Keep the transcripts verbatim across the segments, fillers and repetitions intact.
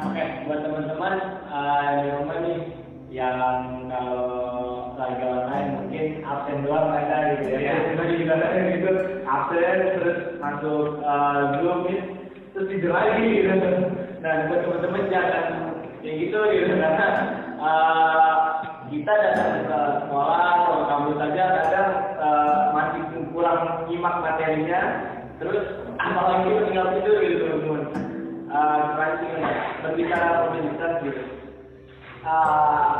oke okay, buat teman-teman uh, di rumah nih yang kalau lagi online mungkin absen doang mereka gitu ya. Kita juga ada gitu absen terus masuk uh, Zoom terus tidur lagi gitu. Nah buat teman-teman jangan kayak gitu gitu karena uh, kita datang ke sekolah atau kampus saja kadang uh, masih kurang nyimak materinya terus apalagi tinggal tidur gitu teman-teman. Selanjutnya berbicara mobilitas gitu. Uh,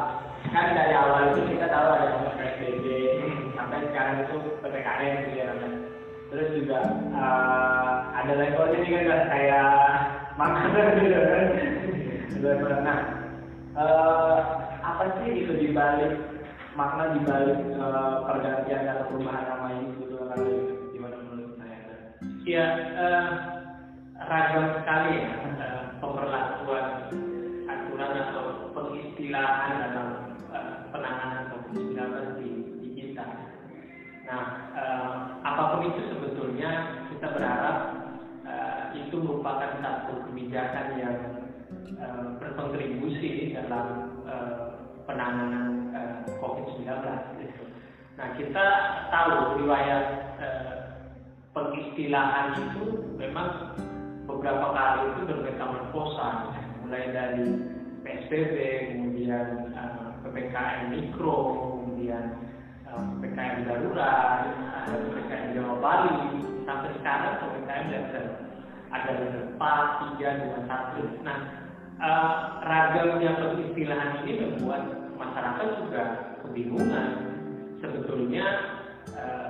kan dari awal itu kita tahu ada P S B B sampai sekarang itu P P K M gitu ya namanya. Terus juga uh, ada levelnya nih kan kayak makanan gitu kan. Nah, uh, apa sih itu dibalik makna dibalik uh, pergantian atau perubahan nama ini gitu kan? Gimana menurut saya? Iya. Uh, ragam sekali ya pemberlakuan aturan atau pengistilahan dalam uh, penanganan COVID sembilan belas di, di kita. Nah, uh, apapun itu sebetulnya kita berharap uh, itu merupakan satu kebijakan yang uh, berkontribusi dalam uh, penanganan uh, COVID sembilan belas. Gitu. Nah, kita tahu riwayat uh, pengistilahan itu memang beberapa kali itu bermetamorfosa, mulai dari P S B B, kemudian uh, P P K M mikro, kemudian uh, P P K M darurat, ada P P K M Jawa Bali, sampai sekarang P P K M level ada empat, tiga, dua, satu. Nah, uh, ragamnya pengistilahan ini membuat masyarakat juga kebingungan sebetulnya uh,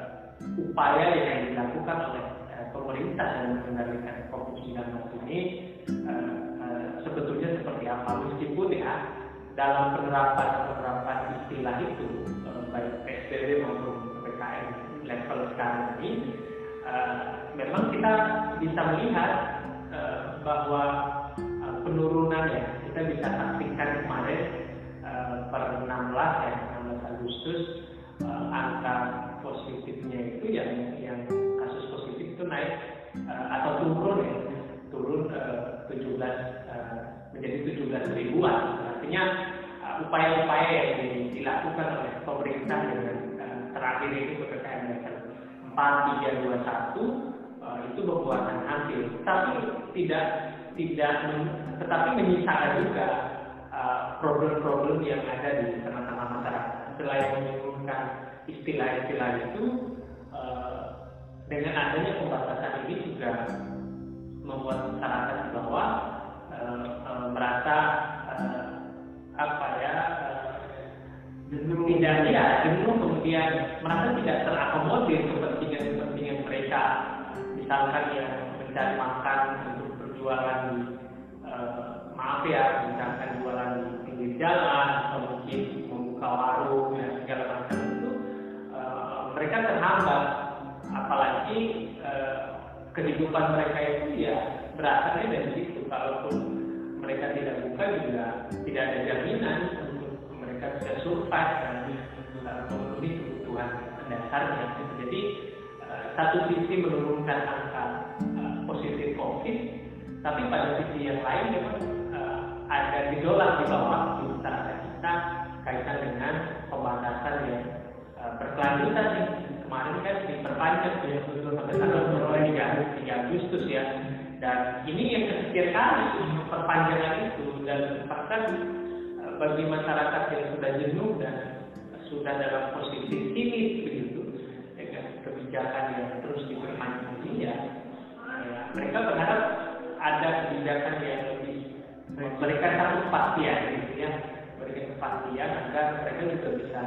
upaya yang dilakukan oleh pemerintah dalam mengendalikan COVID sembilan belas ini uh, uh, sebetulnya seperti apa, meskipun ya dalam penerapan-penerapan istilah itu uh, baik P S B B maupun P P K M level sekarang ini uh, memang kita bisa melihat uh, bahwa uh, penurunannya kita bisa saksikan kemarin uh, per enam belas ya enam belas Agustus uh, angka positifnya itu yang yang kasus positif itu naik uh, atau turun ya turun uh, tujuh belas uh, menjadi tujuh belas ribuan. Artinya uh, upaya-upaya yang dilakukan oleh pemerintah dengan uh, terakhir itu P P K M level empat, tiga, dua, satu uh, itu membuahkan hasil, tapi tidak tidak tetapi menyisakan juga uh, problem-problem yang ada di tengah-tengah masyarakat. Selain menimbulkan istilah-istilah itu uh, dengan adanya pembatasan ini juga membuat masyarakat bahwa uh, uh, merasa uh, apa ya uh, tidak ya jenuh, kemudian merasa tidak terakomodir kepentingan-kepentingan mereka, misalkan yang mencari makan untuk berjualan di uh, maaf ya misalkan jualan di pinggir jalan atau mungkin membuka warung dan segala macam itu uh, mereka terhambat. Apalagi eh, kehidupan mereka itu ya berasalnya dari situ. Kalaupun mereka tidak buka juga tidak ada jaminan untuk mereka bisa survive dan eh, memenuhi kebutuhan dasarnya. Jadi eh, satu sisi menurunkan angka eh, positif COVID, tapi pada sisi yang lain memang eh, ada gejolak di bawah di masyarakat kita kaitan dengan pembatasan yang eh, berkelanjutan. Kemarin kan diperpanjang ya untuk sampai tanggal tiga Agustus ya, dan ini yang ketiga kali perpanjangan itu, dan bahkan bagi masyarakat yang sudah jenuh dan sudah dalam posisi sinis begitu dengan kebijakan yang terus diperpanjang ini ya, mereka berharap ada kebijakan yang lebih memberikan satu kepastian gitu ya, memberikan kepastian agar mereka juga bisa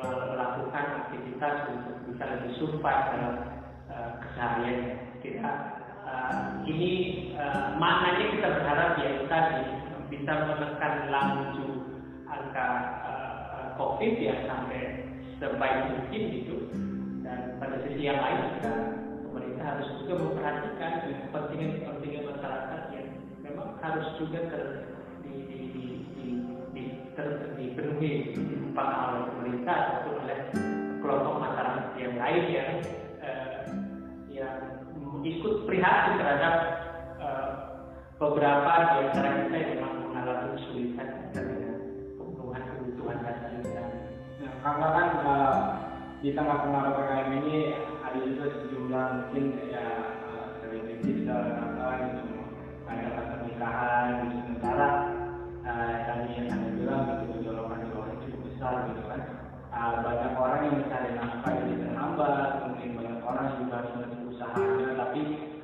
melakukan aktivitas untuk bisa lebih survive dalam uh, keseharian kita. Uh, ini uh, maknanya kita berharap ya tadi bisa menekan laju angka uh, COVID ya sampai sebaik mungkin gitu. Dan pada sisi yang lain kita pemerintah harus juga memperhatikan kepentingan-kepentingan masyarakat yang memang harus juga ter di, di, di, di, di, ter, dipenuhi apakah oleh pemerintah ataupun oleh kelompok masyarakat yang lain yang eh, yang ikut prihatin terhadap eh, beberapa di antara kita memang mengalami kesulitan terkait pemenuhan kebutuhan dasar kita. Nah, karena kan uh, di tengah pengaruh P P K M ini ada juga sejumlah mungkin kayak selebritis dan apa-apa gitu, ada pernikahan gitu. Sementara uh, tadi yang anda bilang begitu golongan golongan cukup besar gitu kan. Uh, banyak orang yang mencari nafkah jadi terhambat, mungkin banyak orang juga mencari usaha, tapi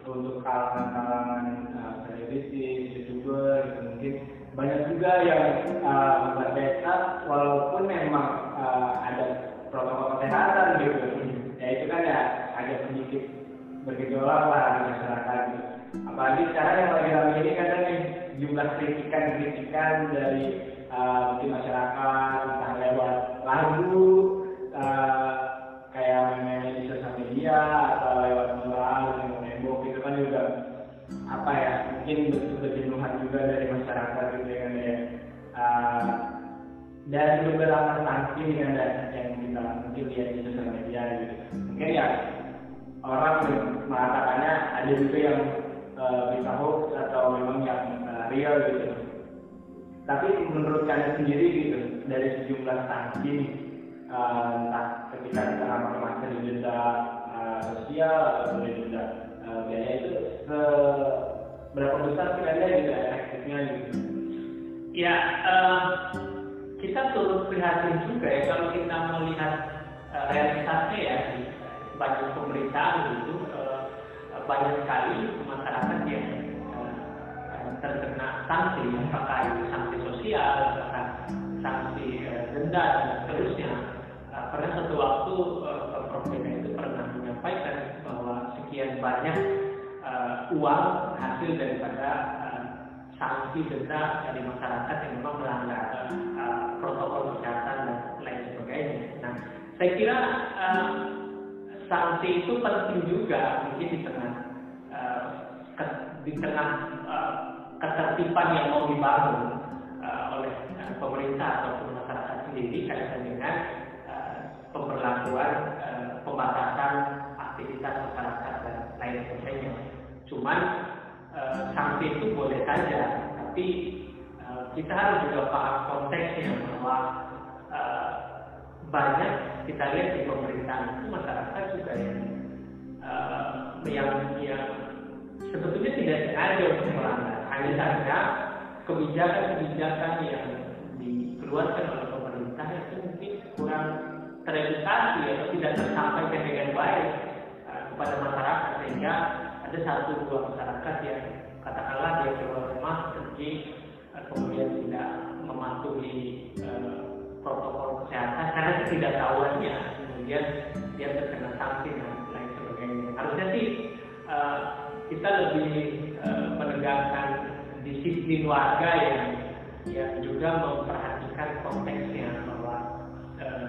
untuk kalangan-kalangan selebritis, youtuber gitu mungkin banyak juga yang membuat uh, desa walaupun memang uh, ada protokol kesehatan gitu, ya itu kan ya agak sedikit bergejolak lah di masyarakat gitu. Apalagi sekarang yang lagi ramai ini kadang nih jumlah kritikan-kritikan dari uh, di masyarakat, entah lewat lagu, uh, kayak main di sosial media atau lewat mural, nembok gitu kan juga apa ya mungkin bentuk kejenuhan juga dari masyarakat gitu kan ya. Uh, dan beberapa sanksi kan yang kita mungkin lihat di sosial media gitu. Mungkin ya orang mengatakannya ada juga yang uh, bisa hoax atau memang yang uh, real gitu. Tapi menurut kalian sendiri gitu dari sejumlah sanksi nih, uh, entah ketika kita memakai masker di denda uh, sosial atau di denda uh, biaya itu seberapa besar sebenarnya gitu efektifnya gitu? Ya. Uh... Kita turut prihatin juga ya kalau kita melihat uh, realitasnya ya di baju pemberitaan itu uh, banyak sekali masyarakat yang uh, terkena sanksi, apakah itu sanksi sosial, apakah sanksi uh, denda dan seterusnya. Uh, pernah satu waktu uh, Profesor itu pernah menyampaikan bahwa sekian banyak uh, uang hasil daripada uh, sanksi denda dari masyarakat yang memang melanggar uh, protokol kesehatan dan lain sebagainya. Nah, saya kira uh, sanksi itu penting juga mungkin di tengah uh, ke, di tengah uh, ketertiban yang mau dibangun uh, oleh uh, pemerintah ataupun masyarakat sendiri kaitan dengan uh, pemberlakuan uh, pembatasan aktivitas masyarakat dan lain sebagainya. Cuman uh, sanksi itu boleh saja, tapi kita harus juga paham konteksnya bahwa uh, banyak kita lihat di pemerintahan itu masyarakat juga yang uh, yang, yang sebetulnya tidak sengaja untuk melanggar, hanya saja kebijakan-kebijakan yang dikeluarkan oleh pemerintah itu mungkin kurang teredukasi atau tidak tersampaikan dengan baik uh, kepada masyarakat, sehingga ada satu dua masyarakat yang katakanlah dia keluar rumah pergi kemudian tidak mematuhi uh, protokol kesehatan karena ketidaktahuannya, kemudian dia terkena sanksi dan lain sebagainya. Harusnya sih uh, kita lebih uh, menegakkan disiplin warga yang yang juga memperhatikan konteksnya bahwa uh,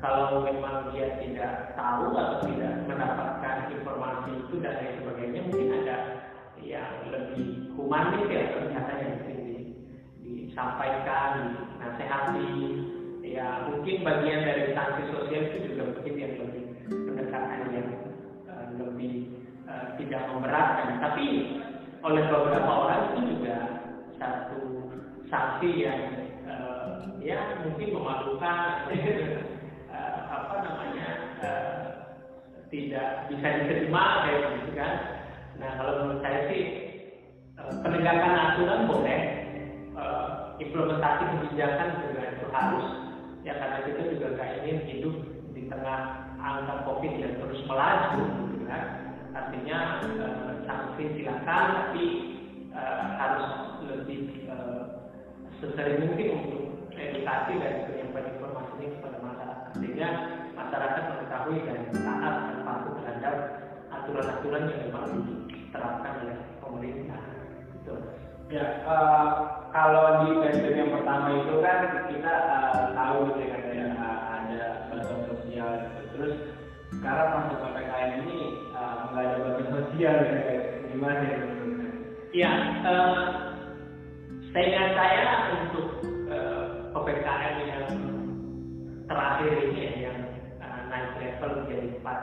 kalau memang dia tidak tahu atau tidak mendapatkan informasi itu dan lain sebagainya, mungkin ada yang lebih humanis ya pendekatannya, disampaikan, nasihati, ya mungkin bagian dari sanksi sosial itu juga mungkin yang lebih pendekatan yang uh, lebih uh, tidak memberatkan. Tapi oleh beberapa orang itu juga satu sanksi yang uh, ya mungkin memalukan, uh, apa namanya uh, tidak bisa diterima kayak gitu kan. Nah kalau menurut saya sih uh, penegakan aturan boleh. Uh, implementasi kebijakan juga itu harus ya, karena kita juga gak ingin hidup di tengah angka COVID yang terus melaju gitu kan. Artinya uh, sanksi silakan, tapi uh, harus lebih uh, sesering mungkin untuk edukasi dan penyampaian informasi ini kepada masyarakat sehingga masyarakat mengetahui dan taat dan patuh terhadap aturan-aturan yang memang diterapkan oleh pemerintah gitu. Ya, uh, kalau di P S B B yang pertama itu kan kita uh, tahu gitu kan ya, ada bantuan sosial gitu. Terus sekarang masuk P P K M ini nggak uh, ada bantuan sosial gitu, gimana ya? Ya, uh, seingat saya untuk uh, P P K M yang terakhir ini ya, yang uh, naik level menjadi empat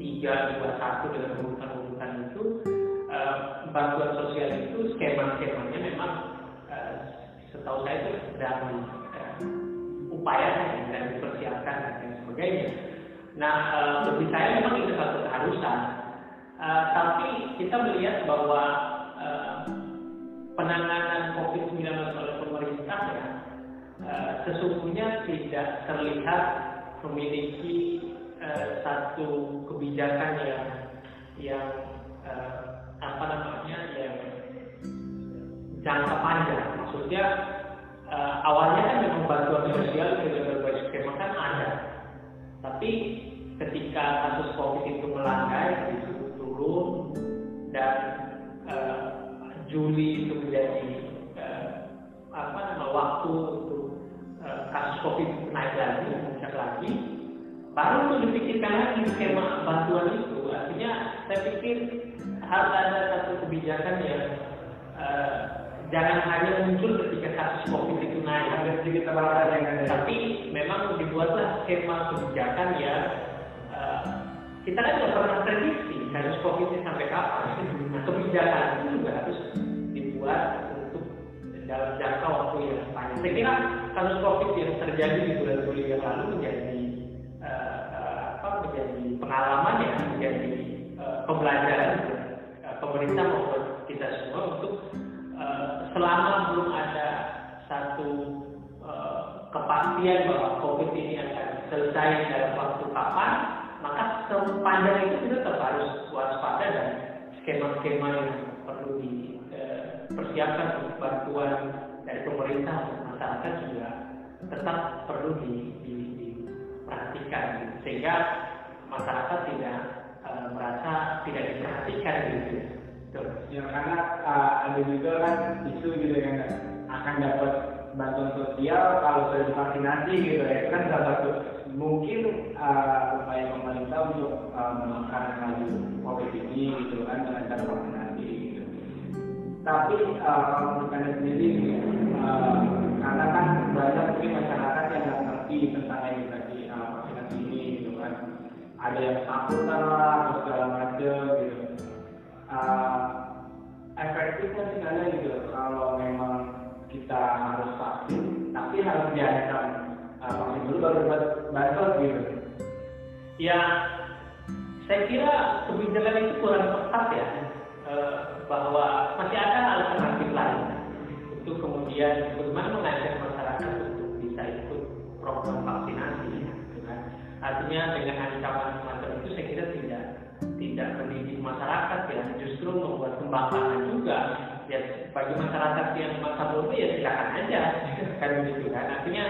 tiga dua satu dengan urutan-urutan itu, bantuan sosial itu statement-statementnya memang uh, setahu saya itu sedang uh, upaya dan dipersiapkan dan sebagainya. Nah, uh, bagi saya memang itu satu keharusan. Uh, tapi kita melihat bahwa uh, penanganan covid sembilan belas oleh pemerintah ya, uh, sesungguhnya tidak terlihat memiliki uh, satu kebijakan yang yang uh, apa namanya yang jangka panjang. Maksudnya uh, awalnya kan memang bantuan sosial dari berbagai skema kan ada, tapi ketika kasus covid itu melandai itu turun dan uh, Juli itu menjadi uh, apa nama waktu untuk uh, kasus covid naik lagi, puncak lagi, baru itu dipikirkan lagi skema bantuan itu. Artinya saya pikir harus ada satu kebijakan yang uh, jangan hanya muncul ketika kasus covid itu naik, tapi memang dibuatlah skema kebijakan yang uh, kita kan tidak pernah prediksi kasus covid ini sampai kapan. Nah, kebijakan itu juga harus dibuat untuk dalam jangka waktu yang panjang. Saya kira kasus covid yang terjadi di bulan Juli yang lalu menjadi uh, uh, apa menjadi pengalaman ya, menjadi uh, pembelajaran uh, pemerintah maupun kita semua untuk uh, selama belum ada satu uh, kepastian bahwa covid ini akan selesai dalam waktu kapan, maka sepanjang itu kita tetap harus waspada dan skema-skema yang perlu dipersiapkan e, untuk bantuan dari pemerintah untuk masyarakat juga tetap perlu diperhatikan di, di, gitu. Sehingga masyarakat tidak e, merasa tidak diperhatikan gitu. Ya, karena uh, ada juga kan isu gitu kan akan dapat bantuan sosial kalau sudah divaksinasi gitu ya kan dapat mungkin uh, upaya pemerintah untuk uh, menekan laju covid ini gitu kan dengan cara vaksinasi gitu. Tapi uh, karena sendiri uh, karena kan banyak mungkin masyarakat yang nggak ngerti tentang edukasi uh, vaksinasi ini gitu kan, ada yang takutan lah segala macam gitu. Uh, efektif kan sebenarnya gitu kalau memang kita harus vaksin, tapi harus diadakan vaksin dulu baru buat bansos gitu. Ya, saya kira kebijakan itu kurang tepat ya, e, bahwa masih ada alternatif lain untuk kemudian bagaimana mengajak masyarakat untuk bisa ikut program vaksinasi, gitu kan? Artinya dengan ancaman semacam itu saya kira tidak tidak mendidik masyarakat ya, justru membuat pembangkangan juga ya bagi masyarakat yang masa bodoh ya silakan aja kan begitu kan? Artinya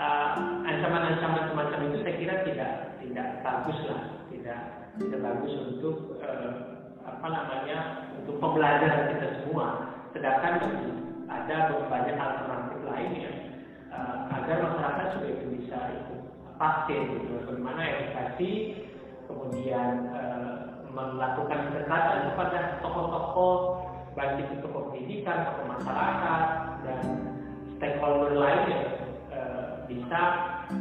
Uh, ancaman-ancaman semacam itu saya kira tidak tidak bagus lah, tidak tidak bagus untuk uh, apa namanya untuk pembelajaran kita semua. Sedangkan ada banyak alternatif lain ya uh, agar masyarakat supaya bisa ikut vaksin gitu. Bagaimana edukasi, kemudian uh, melakukan pendekatan kepada tokoh-tokoh baik itu tokoh pendidikan, tokoh masyarakat dan stakeholder lain ya, bisa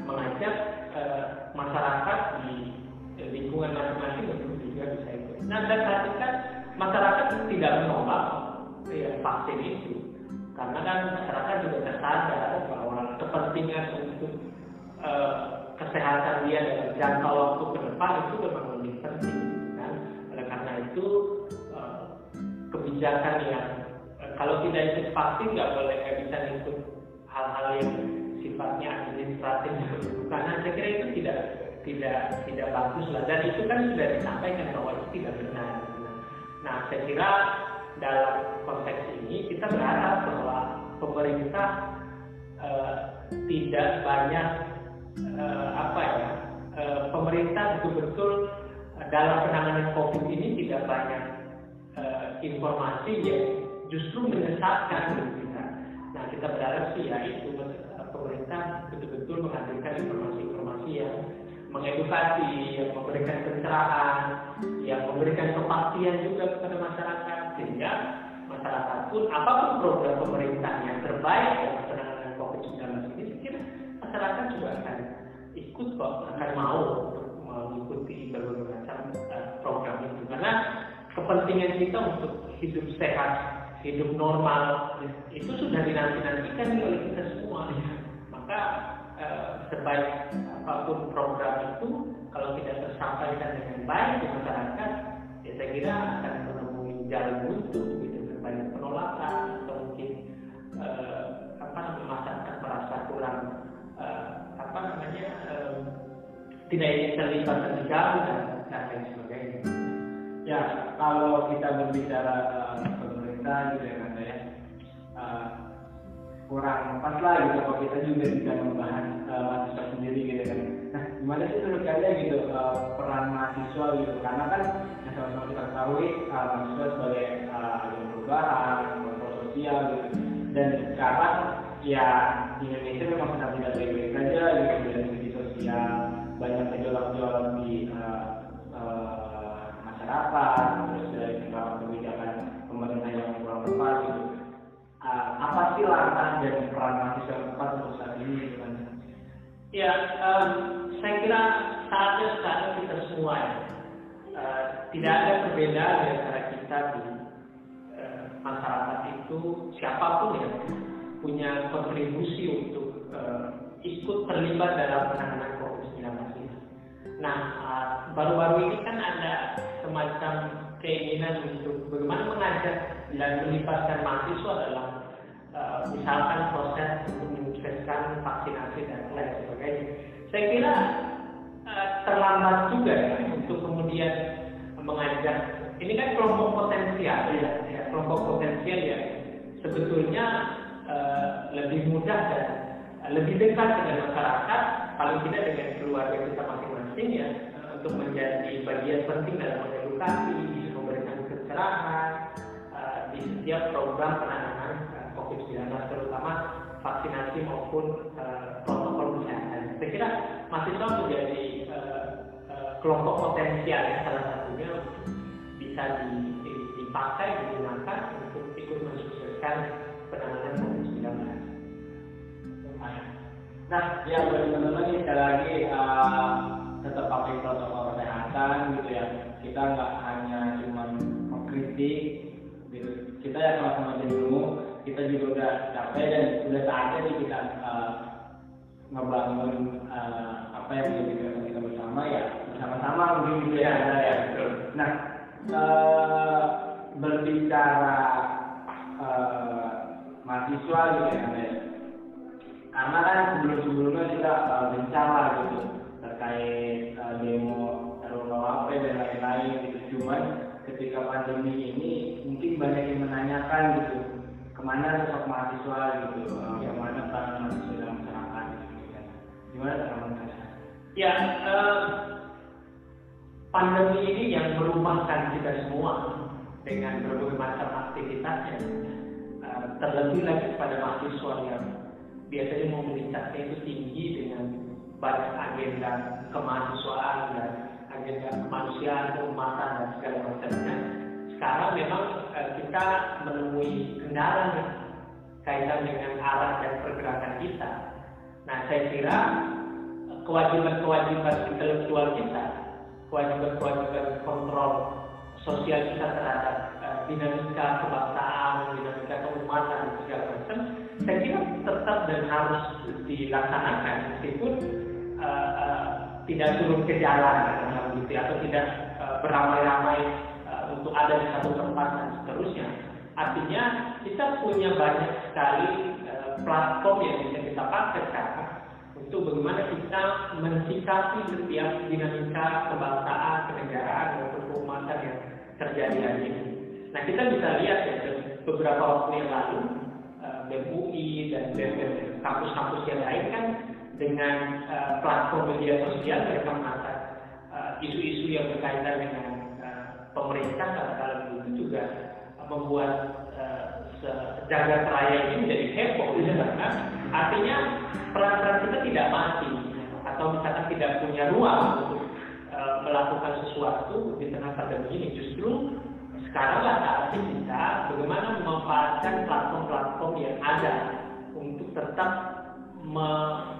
mengajak uh, masyarakat di lingkungan masing-masing untuk juga bisa ikut. Nah, dan pastikan masyarakat tidak menolak ya, vaksin itu, karena kan masyarakat juga tersadar bahwa kepentingan untuk uh, kesehatan dia dalam jangka waktu ke depan itu memang lebih penting. Kan? Oleh karena itu uh, kebijakan yang uh, kalau tidak ikut vaksin nggak boleh bisa ikut hal-hal yang sifatnya administratif karena saya kira itu tidak tidak tidak bagus lah, dan itu kan sudah disampaikan bahwa itu tidak benar. Nah, saya kira dalam konteks ini kita berharap bahwa pemerintah eh, tidak banyak eh, apa ya eh, pemerintah betul-betul dalam penanganan covid ini tidak banyak eh, informasi yang justru menyesatkan kita. Nah, kita berharap sih ya itu pemerintah betul-betul menghadirkan informasi-informasi yang mengedukasi, yang memberikan pencerahan, yang memberikan kepastian juga kepada masyarakat, sehingga masyarakat pun apapun program pemerintahnya terbaik dalam penanganan covid sembilan belas ini, saya kira masyarakat juga akan ikut kok, akan mau untuk mengikuti berbagai macam program itu. Karena kepentingan kita untuk hidup sehat hidup normal itu sudah dinanti-nantikan oleh kita semua. Maka eh, sebaik apapun program itu, kalau tidak tersampaikan dengan baik ke masyarakat, ya saya kira akan menemui jalan buntu, gitu, banyak penolakan atau mungkin eh, apa masyarakat merasa kurang eh, apa namanya eh, tidak ingin terlibat lebih jauh dan lain sebagainya. Ya kalau kita berbicara pemerintah gitu ya kan ya, uh, kurang pas lah gitu kalau kita juga tidak membahas uh, mahasiswa sendiri gitu kan. Nah gimana sih menurut kalian gitu uh, peran mahasiswa gitu, karena kan yang sama-sama kita ketahui uh, mahasiswa sebagai agen uh, perubahan, kontrol sosial gitu, dan sekarang ya Indonesia memang sedang tidak baik-baik saja gitu dari segi sosial, banyak gejolak-gejolak di uh, uh, masyarakat, terus dari penerapan kebijakan pemerintah yang kurang tepat gitu. Uh, apa sih langkah dan peran mahasiswa tepat untuk saat ini? Gimana? Ya, um, saya kira saatnya saatnya kita semua ya. Uh, tidak ada perbedaan di antara kita di uh, masyarakat itu siapapun ya punya kontribusi untuk uh, ikut terlibat dalam penanganan covid sembilan belas ini. Nah, uh, baru-baru ini kan ada semacam keinginan untuk bagaimana mengajak dan melibatkan mahasiswa dalam uh, misalkan proses untuk menyukseskan vaksinasi dan lain sebagainya. Saya kira uh, terlambat juga ya untuk kemudian mengajak. Ini kan kelompok potensial ya, ya kelompok potensial ya sebetulnya uh, lebih mudah dan uh, lebih dekat dengan masyarakat, paling tidak dengan keluarga kita masing-masing ya, uh, untuk menjadi bagian penting dalam mengedukasi, pencerahan uh, di setiap program penanganan uh, covid sembilan belas terutama vaksinasi maupun uh, protokol kesehatan. Saya kira mahasiswa menjadi uh, uh, kelompok potensial yang salah satunya bisa dipakai digunakan untuk ikut mensukseskan penanganan covid sembilan belas. Nah, ya teman-teman sekali lagi uh, tetap pakai protokol kesehatan gitu ya. Kita nggak hanya cuma kritik, kita ya sama-sama dulu, kita juga udah capek dan udah saatnya nih kita uh, ngebangun uh, apa yang kita kita bersama ya, bersama-sama mungkin gitu ya, ya. Nah uh, berbicara uh, mahasiswa gitu ya, karena kan sebelum-sebelumnya kita uh, bicara gitu terkait uh, demo terlalu apa dan lain-lain gitu, cuman ketika pandemi ini mungkin banyak yang menanyakan gitu kemana sosok mahasiswa gitu, kemana peran mahasiswa dalam masyarakat gitu kan. Gimana teman-teman? Ya eh, pandemi ini yang merumahkan kita semua dengan berbagai macam aktivitasnya, eh, terlebih lagi kepada mahasiswa yang biasanya mobilitasnya itu tinggi dengan banyak agenda kemahasiswaan dan agenda kemanusiaan, keumatan dan segala macamnya. Sekarang memang eh, kita menemui kendala kaitan dengan arah dan pergerakan kita. Nah, saya kira kewajiban-kewajiban intelektual kita, kewajiban-kewajiban kontrol sosial kita terhadap eh, dinamika kebangsaan, dinamika keumatan dan segala macam, saya kira tetap dan harus dilaksanakan meskipun eh, eh, tidak turun ke jalan gitu, atau tidak uh, beramai-ramai uh, untuk ada di satu tempat dan seterusnya. Artinya kita punya banyak sekali uh, platform yang bisa kita pakai sekarang untuk bagaimana kita mensikapi setiap dinamika kebangsaan, kenegaraan maupun keumatan yang terjadi hari ini. Nah kita bisa lihat ya beberapa waktu yang lalu uh, B M U I dan B M kampus-kampus yang lain kan dengan uh, platform media sosial mereka mengangkat uh, isu-isu yang berkaitan dengan uh, pemerintah, kadang-kadang itu juga uh, membuat uh, sejagat raya ini menjadi heboh gitu kan. Artinya peran-peran kita tidak mati atau misalkan tidak punya ruang untuk uh, melakukan sesuatu di tengah pandemi ini. Justru sekaranglah saatnya kita bagaimana memanfaatkan platform-platform yang ada untuk tetap me-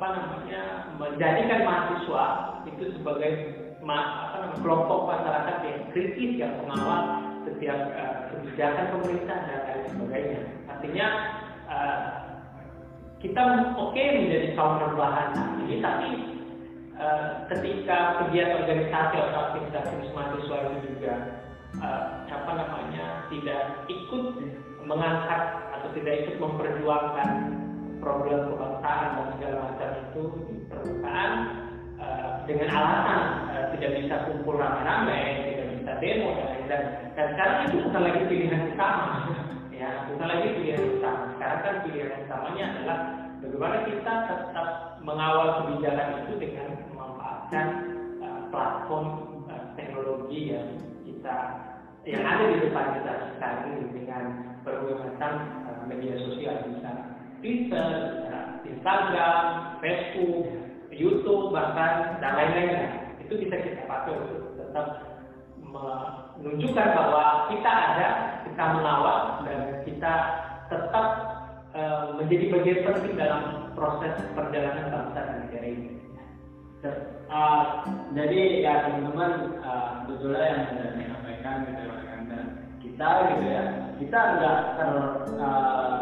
apa namanya menjadikan mahasiswa itu sebagai ma- apa namanya, kelompok masyarakat yang kritis yang mengawal setiap uh, kebijakan pemerintah dan lain sebagainya. Artinya uh, kita oke okay menjadi kaum rebahan ini, tapi uh, ketika kegiatan organisasi atau aktivitas mahasiswa itu juga uh, apa namanya tidak ikut mengangkat atau tidak ikut memperjuangkan problem kebangsaan dan segala macam itu di permukaan uh, dengan alasan uh, tidak bisa kumpul ramai-ramai, tidak bisa demo dan lain-lain. Dan sekarang itu bukan lagi pilihan utama, ya, bukan lagi pilihan utama. Sekarang kan pilihan utamanya adalah bagaimana kita tetap mengawal kebijakan itu dengan memanfaatkan uh, platform uh, teknologi yang kita yang ada di depan kita sekarang ini dengan pergunakan uh, media sosial, misalnya Twitter, Instagram, Facebook, YouTube, bahkan dan lain-lain. Itu bisa kita pakai untuk tetap menunjukkan bahwa kita ada, kita mengawal, dan kita tetap uh, menjadi bagian penting dalam proses perjalanan bangsa dan negara ini. Uh, jadi ya teman-teman, uh, betulnya yang sudah disampaikan gitu ya, kita gitu ya, kita nggak ter uh,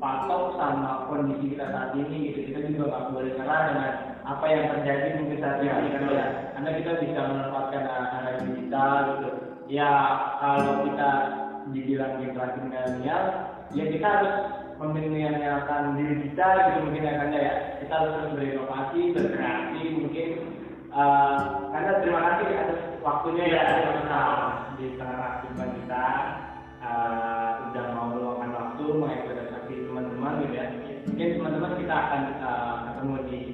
patok sama kondisi kita saat ini gitu. Kita juga nggak boleh kalah dengan apa yang terjadi mungkin saat ini gitu ya, karena kita bisa menempatkan arah digital gitu ya. Kalau kita dibilang generasi milenial ya, kita harus memilenialkan diri kita gitu mungkin akannya ya, kita harus terus berinovasi, berkreasi mungkin uh, karena terima kasih atas waktunya ya teman-teman di tengah kehidupan kita uh, sudah mau meluangkan waktu mengikuti teman-teman gitu ya. Mungkin teman-teman kita akan uh, ketemu di